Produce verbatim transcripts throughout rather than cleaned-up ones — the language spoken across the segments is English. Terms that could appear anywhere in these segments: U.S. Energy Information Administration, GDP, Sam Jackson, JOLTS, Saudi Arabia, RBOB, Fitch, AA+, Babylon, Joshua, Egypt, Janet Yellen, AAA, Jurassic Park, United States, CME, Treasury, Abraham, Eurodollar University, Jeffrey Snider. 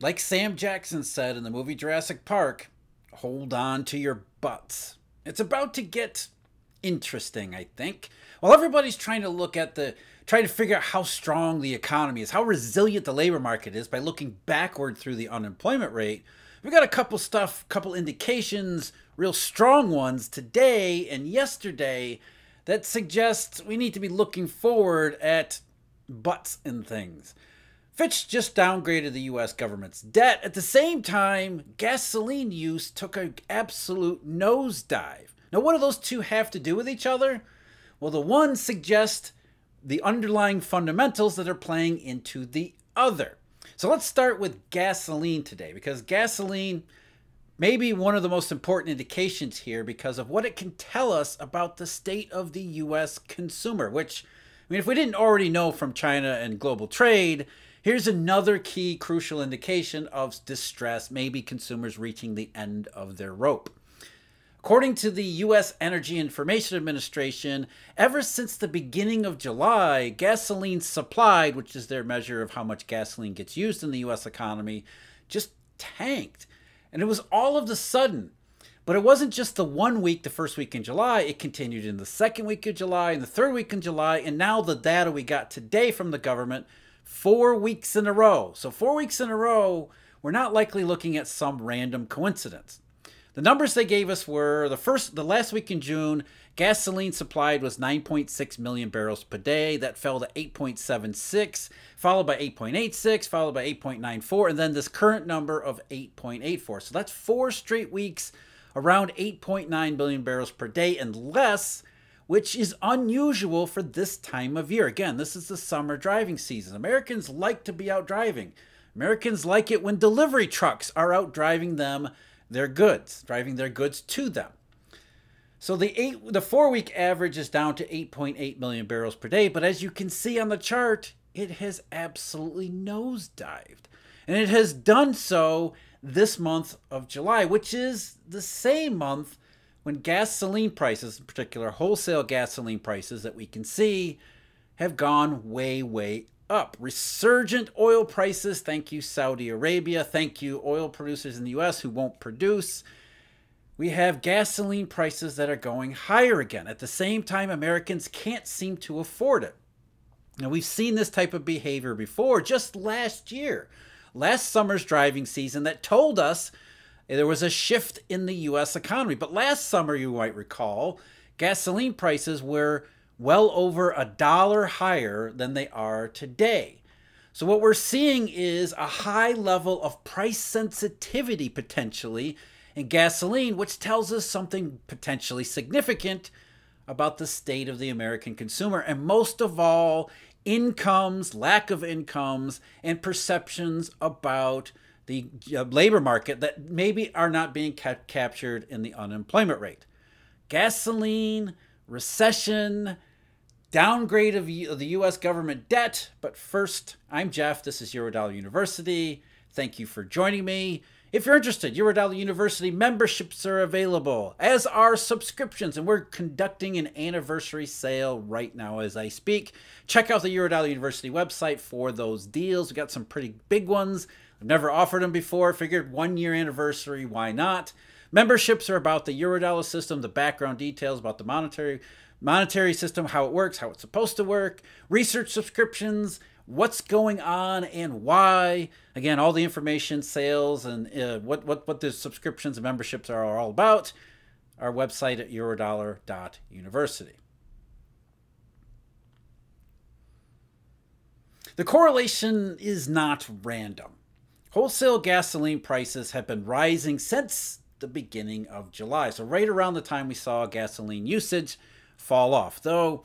like Sam Jackson said in the movie Jurassic Park, hold on to your butts. It's about to get interesting, I think. While everybody's trying to look at the, trying to figure out how strong the economy is, how resilient the labor market is by looking backward through the unemployment rate, we got a couple stuff, couple indications, real strong ones today and yesterday that suggests we need to be looking forward at butts and things. Fitch just downgraded the U S government's debt. At the same time, gasoline use took an absolute nosedive. Now, what do those two have to do with each other? Well, the one suggests the underlying fundamentals that are playing into the other. So let's start with gasoline today, because gasoline may be one of the most important indications here because of what it can tell us about the state of the U S consumer, which, I mean, if we didn't already know from China and global trade, here's another key crucial indication of distress, maybe consumers reaching the end of their rope. According to the U S Energy Information Administration, ever since the beginning of July, gasoline supplied, which is their measure of how much gasoline gets used in the U S economy, just tanked. And it was all of the sudden. But it wasn't just the one week, the first week in July. It continued in the second week of July and the third week in July. And now the data we got today from the government, four weeks in a row. So four weeks in a row, we're not likely looking at some random coincidence. The numbers they gave us were the first, the last week in June, gasoline supplied was nine point six million barrels per day. That fell to eight point seven six, followed by eight point eight six, followed by eight point nine four, and then this current number of eight point eight four. So that's four straight weeks around eight point nine billion barrels per day and less, which is unusual for this time of year. Again, this is the summer driving season. Americans like to be out driving. Americans like it when delivery trucks are out driving them their goods, driving their goods to them. So the eight, the four-week average is down to eight point eight million barrels per day, but as you can see on the chart, it has absolutely nosedived. And it has done so this month of July, which is the same month when gasoline prices, in particular wholesale gasoline prices that we can see, have gone way, way up. Resurgent oil prices. Thank you, Saudi Arabia. Thank you, oil producers in the U S who won't produce. We have gasoline prices that are going higher again. At the same time, Americans can't seem to afford it. Now, we've seen this type of behavior before. Just last year, last summer's driving season, that told us there was a shift in the U S economy. But last summer, you might recall, gasoline prices were well over a dollar higher than they are today. So what we're seeing is a high level of price sensitivity potentially in gasoline, which tells us something potentially significant about the state of the American consumer, and most of all, incomes, lack of incomes, and perceptions about the labor market that maybe are not being ca- captured in the unemployment rate. Gasoline, recession, downgrade of the U S government debt. But first, I'm Jeff. This is Eurodollar University. Thank you for joining me. If you're interested, Eurodollar University memberships are available, as are subscriptions, and we're conducting an anniversary sale right now as I speak. Check out the Eurodollar University website for those deals. We've got some pretty big ones. I've never offered them before. Figured one year anniversary, why not? Memberships are about the Eurodollar system, the background details about the monetary monetary system, how it works, how it's supposed to work, research subscriptions, what's going on and why. Again, all the information, sales, and uh, what, what, what the subscriptions and memberships are all about. Our website at eurodollar dot university. The correlation is not random. Wholesale gasoline prices have been rising since the beginning of July. So right around the time we saw gasoline usage fall off, though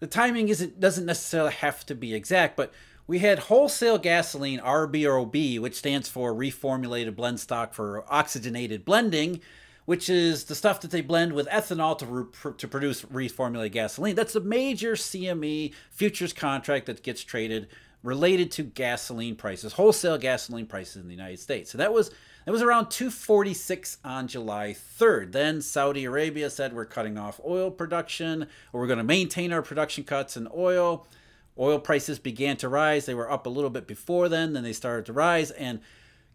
the timing isn't doesn't necessarily have to be exact, but we had wholesale gasoline, R B O B, which stands for reformulated blend stock for oxygenated blending, which is the stuff that they blend with ethanol to, re- to produce reformulated gasoline. That's a major C M E futures contract that gets traded related to gasoline prices, wholesale gasoline prices in the United States. So that was It was around two forty-six on July third. Then Saudi Arabia said we're cutting off oil production, or we're going to maintain our production cuts in oil. Oil prices began to rise. They were up a little bit before then. Then they started to rise. And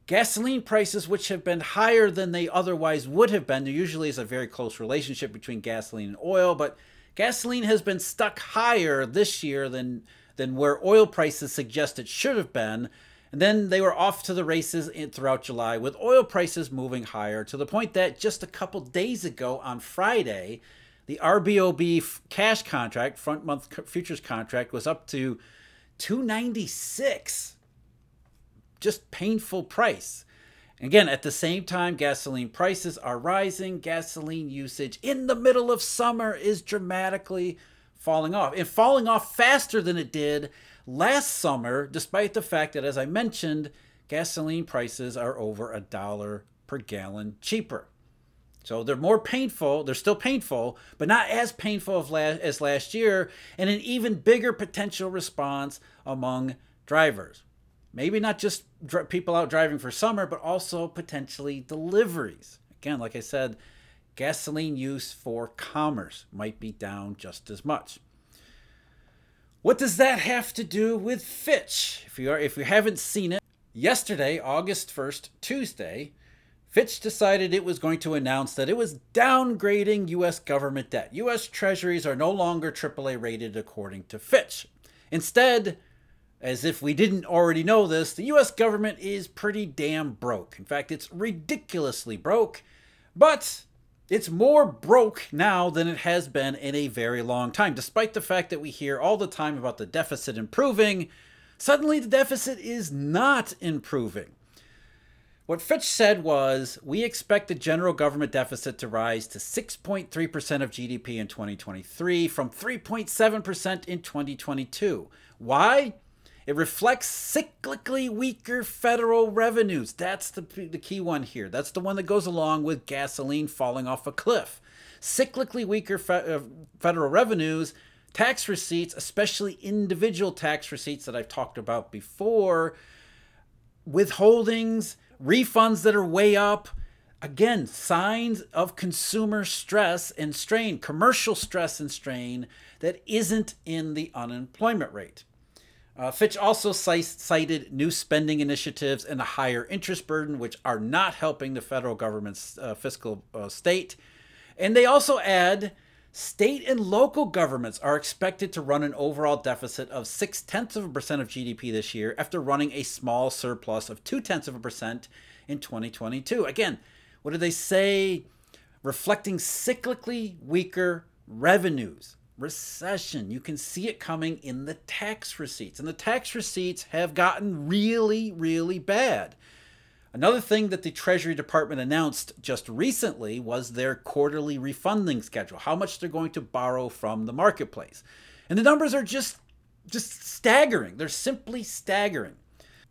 Gasoline prices, which have been higher than they otherwise would have been. There usually is a very close relationship between gasoline and oil, but gasoline has been stuck higher this year than than where oil prices suggest it should have been. And then they were off to the races throughout July with oil prices moving higher, to the point that just a couple days ago on Friday, the R B O B cash contract, front month futures contract, was up to two ninety-six. Just painful price. Again, at the same time, gasoline prices are rising. Gasoline usage in the middle of summer is dramatically falling off, and falling off faster than it did last summer, despite the fact that, as I mentioned, gasoline prices are over a dollar per gallon cheaper. So they're more painful. They're still painful, but not as painful as last year, and an even bigger potential response among drivers. Maybe not just people out driving for summer, but also potentially deliveries. Again, like I said, gasoline use for commerce might be down just as much. What does that have to do with Fitch? If you are, if you haven't seen it, yesterday, August first, Tuesday, Fitch decided it was going to announce that it was downgrading U S government debt. U S treasuries are no longer triple A rated according to Fitch. Instead, as if we didn't already know this, the U S government is pretty damn broke. In fact, it's ridiculously broke, but it's more broke now than it has been in a very long time. Despite the fact that we hear all the time about the deficit improving, suddenly the deficit is not improving. What Fitch said was, we expect the general government deficit to rise to six point three percent of G D P in twenty twenty-three from three point seven percent in twenty twenty-two. Why? It reflects cyclically weaker federal revenues. That's the, the key one here. That's the one that goes along with gasoline falling off a cliff. Cyclically weaker fe- uh, federal revenues, tax receipts, especially individual tax receipts that I've talked about before, withholdings, refunds that are way up. Again, signs of consumer stress and strain, commercial stress and strain that isn't in the unemployment rate. Uh, Fitch also c- cited new spending initiatives and a higher interest burden, which are not helping the federal government's uh, fiscal uh, state. And they also add, state and local governments are expected to run an overall deficit of six-tenths of a percent of G D P this year after running a small surplus of two-tenths of a percent in twenty twenty-two. Again, what do they say? Reflecting cyclically weaker revenues. Recession. You can see it coming in the tax receipts. And the tax receipts have gotten really, really bad. Another thing that the Treasury Department announced just recently was their quarterly refunding schedule, how much they're going to borrow from the marketplace. And the numbers are just, just staggering. They're simply staggering.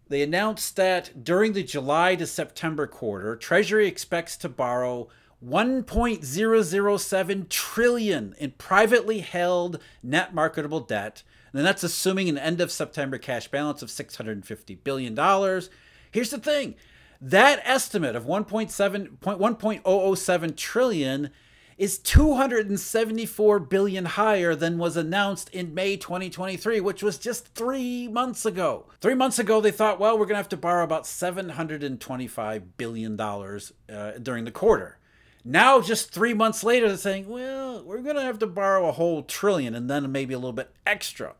They announced that during the July to September quarter, Treasury expects to borrow one point zero zero seven trillion dollars in privately held net marketable debt. And that's assuming an end of September cash balance of six hundred fifty billion dollars. Here's the thing. That estimate of one point zero zero seven trillion dollars is two hundred seventy-four billion dollars higher than was announced in May twenty twenty-three, which was just three months ago. Three months ago, they thought, well, we're going to have to borrow about seven hundred twenty-five billion dollars uh, during the quarter. Now, just three months later, they're saying, well, we're going to have to borrow a whole trillion and then maybe a little bit extra.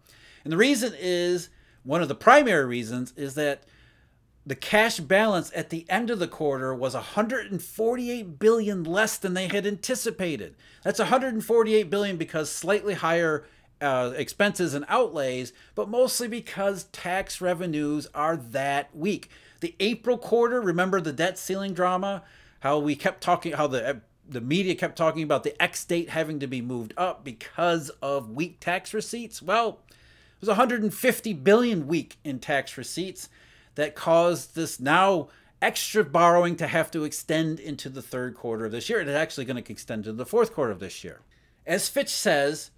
And the reason is, one of the primary reasons is that the cash balance at the end of the quarter was one hundred forty-eight billion dollars less than they had anticipated. That's one hundred forty-eight billion dollars because slightly higher uh, expenses and outlays, but mostly because tax revenues are that weak. The April quarter, remember the debt ceiling drama? How we kept talking, how the the media kept talking about the X date having to be moved up because of weak tax receipts. Well, it was one hundred fifty billion dollars weak in tax receipts. That caused this now extra borrowing to have to extend into the third quarter of this year. It's actually going to extend to the fourth quarter of this year. As Fitch says,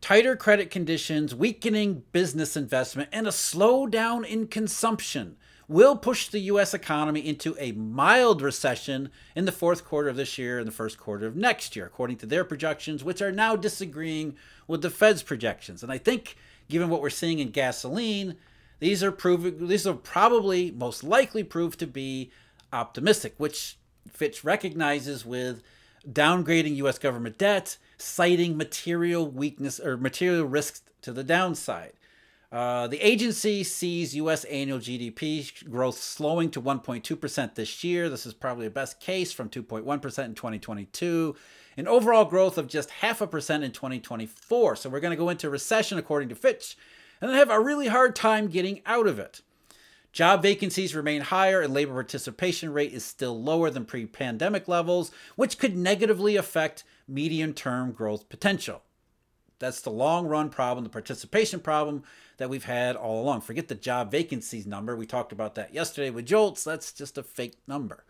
tighter credit conditions, weakening business investment, and a slowdown in consumption will push the U S economy into a mild recession in the fourth quarter of this year and the first quarter of next year, according to their projections, which are now disagreeing with the Fed's projections. And I think, given what we're seeing in gasoline, These are proving. These will probably, most likely, prove to be optimistic, which Fitch recognizes with downgrading U S government debt, citing material weakness or material risks to the downside. Uh, the agency sees U S annual G D P growth slowing to one point two percent this year. This is probably a best case from two point one percent in twenty twenty-two. An overall growth of just half a percent in twenty twenty-four. So we're going to go into recession, according to Fitch, and then have a really hard time getting out of it. Job vacancies remain higher and labor participation rate is still lower than pre-pandemic levels, which could negatively affect medium-term growth potential. That's the long-run problem, the participation problem that we've had all along. Forget the job vacancies number. We talked about that yesterday with JOLTS. That's just a fake number.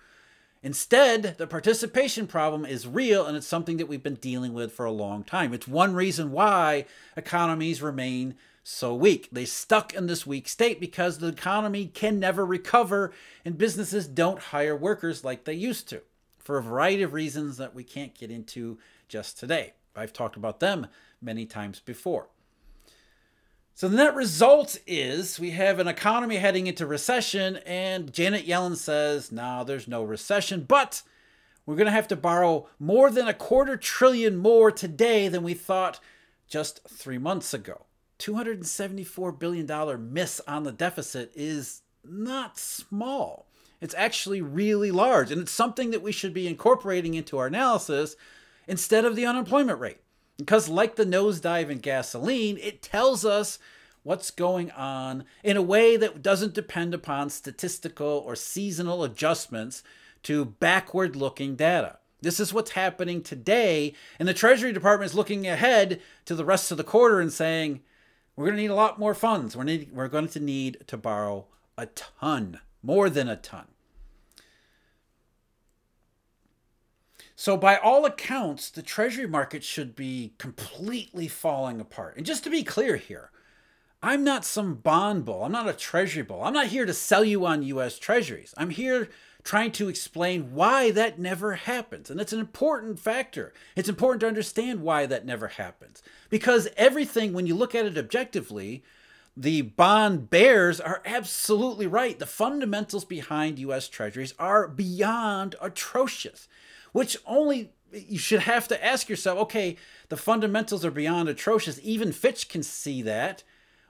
Instead, the participation problem is real, and it's something that we've been dealing with for a long time. It's one reason why economies remain so weak. They're stuck in this weak state because the economy can never recover and businesses don't hire workers like they used to for a variety of reasons that we can't get into just today. I've talked about them many times before. So the net result is we have an economy heading into recession, and Janet Yellen says, no, there's no recession, but we're going to have to borrow more than a quarter trillion more today than we thought just three months ago. two hundred seventy-four billion dollars miss on the deficit is not small. It's actually really large, and it's something that we should be incorporating into our analysis instead of the unemployment rate. Because like the nosedive in gasoline, it tells us what's going on in a way that doesn't depend upon statistical or seasonal adjustments to backward-looking data. This is what's happening today, and the Treasury Department is looking ahead to the rest of the quarter and saying, we're going to need a lot more funds. We're, need, we're going to need to borrow a ton, more than a ton. So by all accounts, the Treasury market should be completely falling apart. And just to be clear here, I'm not some bond bull. I'm not a Treasury bull. I'm not here to sell you on U S Treasuries. I'm here trying to explain why that never happens. And that's an important factor. It's important to understand why that never happens. Because everything, when you look at it objectively, the bond bears are absolutely right. The fundamentals behind U S Treasuries are beyond atrocious, which only you should have to ask yourself, okay, the fundamentals are beyond atrocious. Even Fitch can see that.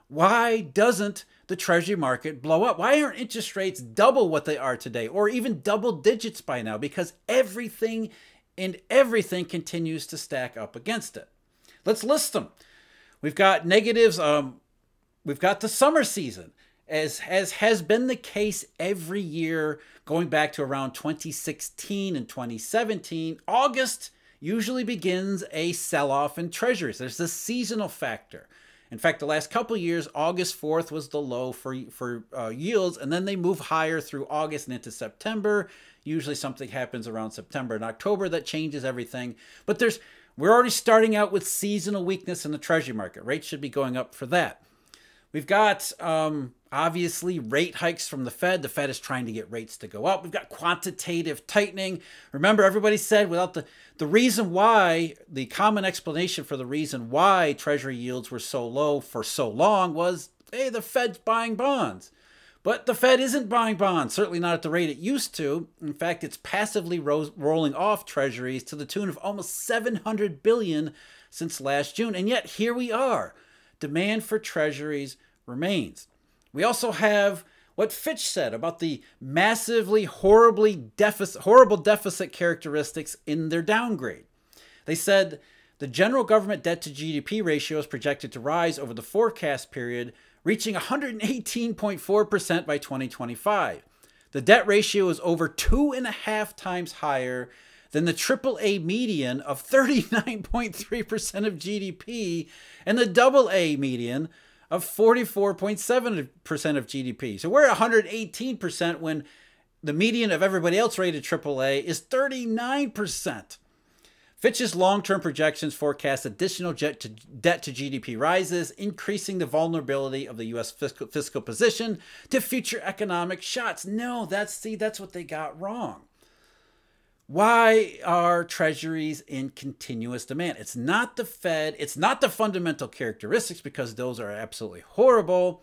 Why doesn't the Treasury market blow up? Why aren't interest rates double what they are today or even double digits by now? Because everything and everything continues to stack up against it. Let's list them. We've got negatives. Um, we've got the summer season, as, as has been the case every year going back to around twenty sixteen and twenty seventeen. August usually begins a sell-off in Treasuries. There's this seasonal factor. In fact, the last couple of years, August fourth was the low for, for uh, yields, and then they move higher through August and into September. Usually something happens around September and October that changes everything. But there's we're already starting out with seasonal weakness in the Treasury market. Rates should be going up for that. We've got, um, obviously, rate hikes from the Fed. The Fed is trying to get rates to go up. We've got quantitative tightening. Remember, everybody said without the, the reason why, the common explanation for the reason why Treasury yields were so low for so long was, hey, the Fed's buying bonds. But the Fed isn't buying bonds, certainly not at the rate it used to. In fact, it's passively ro- rolling off Treasuries to the tune of almost seven hundred billion dollars since last June. And yet, here we are. Demand for Treasuries remains. We also have what Fitch said about the massively, horribly deficit, horrible deficit characteristics in their downgrade. They said the general government debt to G D P ratio is projected to rise over the forecast period, reaching one hundred eighteen point four percent by twenty twenty-five. The debt ratio is over two and a half times higher than the triple A median of thirty-nine point three percent of G D P and the double A median of forty-four point seven percent of G D P. So we're at one hundred eighteen percent when the median of everybody else rated triple A is thirty-nine percent. Fitch's long-term projections forecast additional debt to G D P rises, increasing the vulnerability of the U S fiscal, fiscal position to future economic shocks. No, that's see, that's what they got wrong. Why are Treasuries in continuous demand? It's not the Fed. It's not the fundamental characteristics because those are absolutely horrible.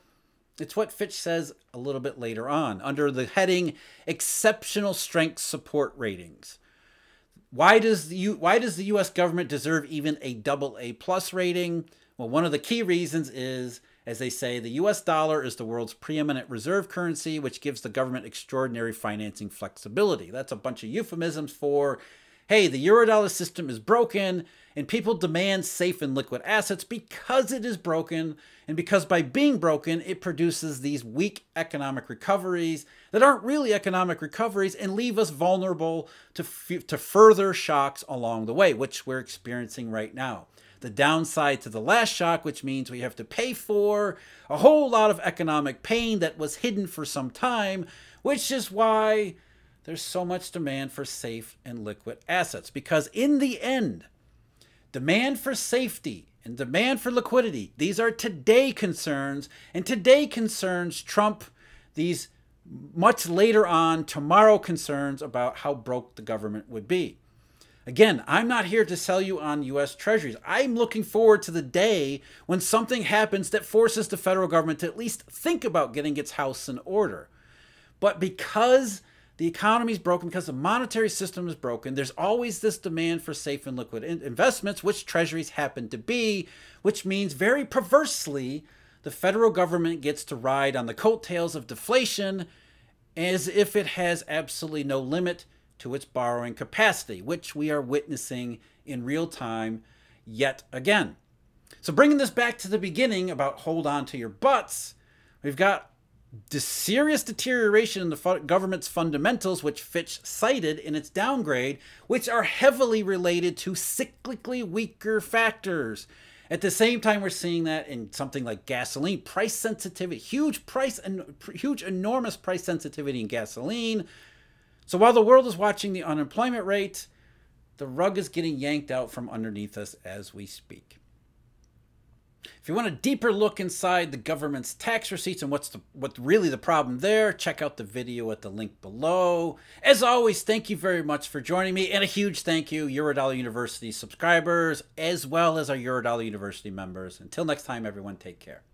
It's what Fitch says a little bit later on under the heading Exceptional Strength Support Ratings. Why does the U, why does the U S government deserve even a double A plus rating? Well, one of the key reasons is, as they say, the U S dollar is the world's preeminent reserve currency, which gives the government extraordinary financing flexibility. That's a bunch of euphemisms for, hey, the Eurodollar system is broken and people demand safe and liquid assets because it is broken and because by being broken, it produces these weak economic recoveries that aren't really economic recoveries and leave us vulnerable to, f- to further shocks along the way, which we're experiencing right now. The downside to the last shock, which means we have to pay for a whole lot of economic pain that was hidden for some time, which is why there's so much demand for safe and liquid assets. Because in the end, demand for safety and demand for liquidity, these are today concerns, and today concerns trump these much later on tomorrow concerns about how broke the government would be. Again, I'm not here to sell you on U S treasuries. I'm looking forward to the day when something happens that forces the federal government to at least think about getting its house in order. But because the economy is broken, because the monetary system is broken, there's always this demand for safe and liquid investments, which treasuries happen to be, which means very perversely, the federal government gets to ride on the coattails of deflation as if it has absolutely no limit to its borrowing capacity, which we are witnessing in real time yet again. So bringing this back to the beginning about hold on to your butts, we've got this serious deterioration in the government's fundamentals, which Fitch cited in its downgrade, which are heavily related to cyclically weaker factors. At the same time, we're seeing that in something like gasoline, price sensitivity, huge price and huge enormous price sensitivity in gasoline. So while the world is watching the unemployment rate, the rug is getting yanked out from underneath us as we speak. If you want a deeper look inside the government's tax receipts and what's the, what really the problem there, check out the video at the link below. As always, thank you very much for joining me, and a huge thank you, Eurodollar University subscribers, as well as our Eurodollar University members. Until next time, everyone, take care.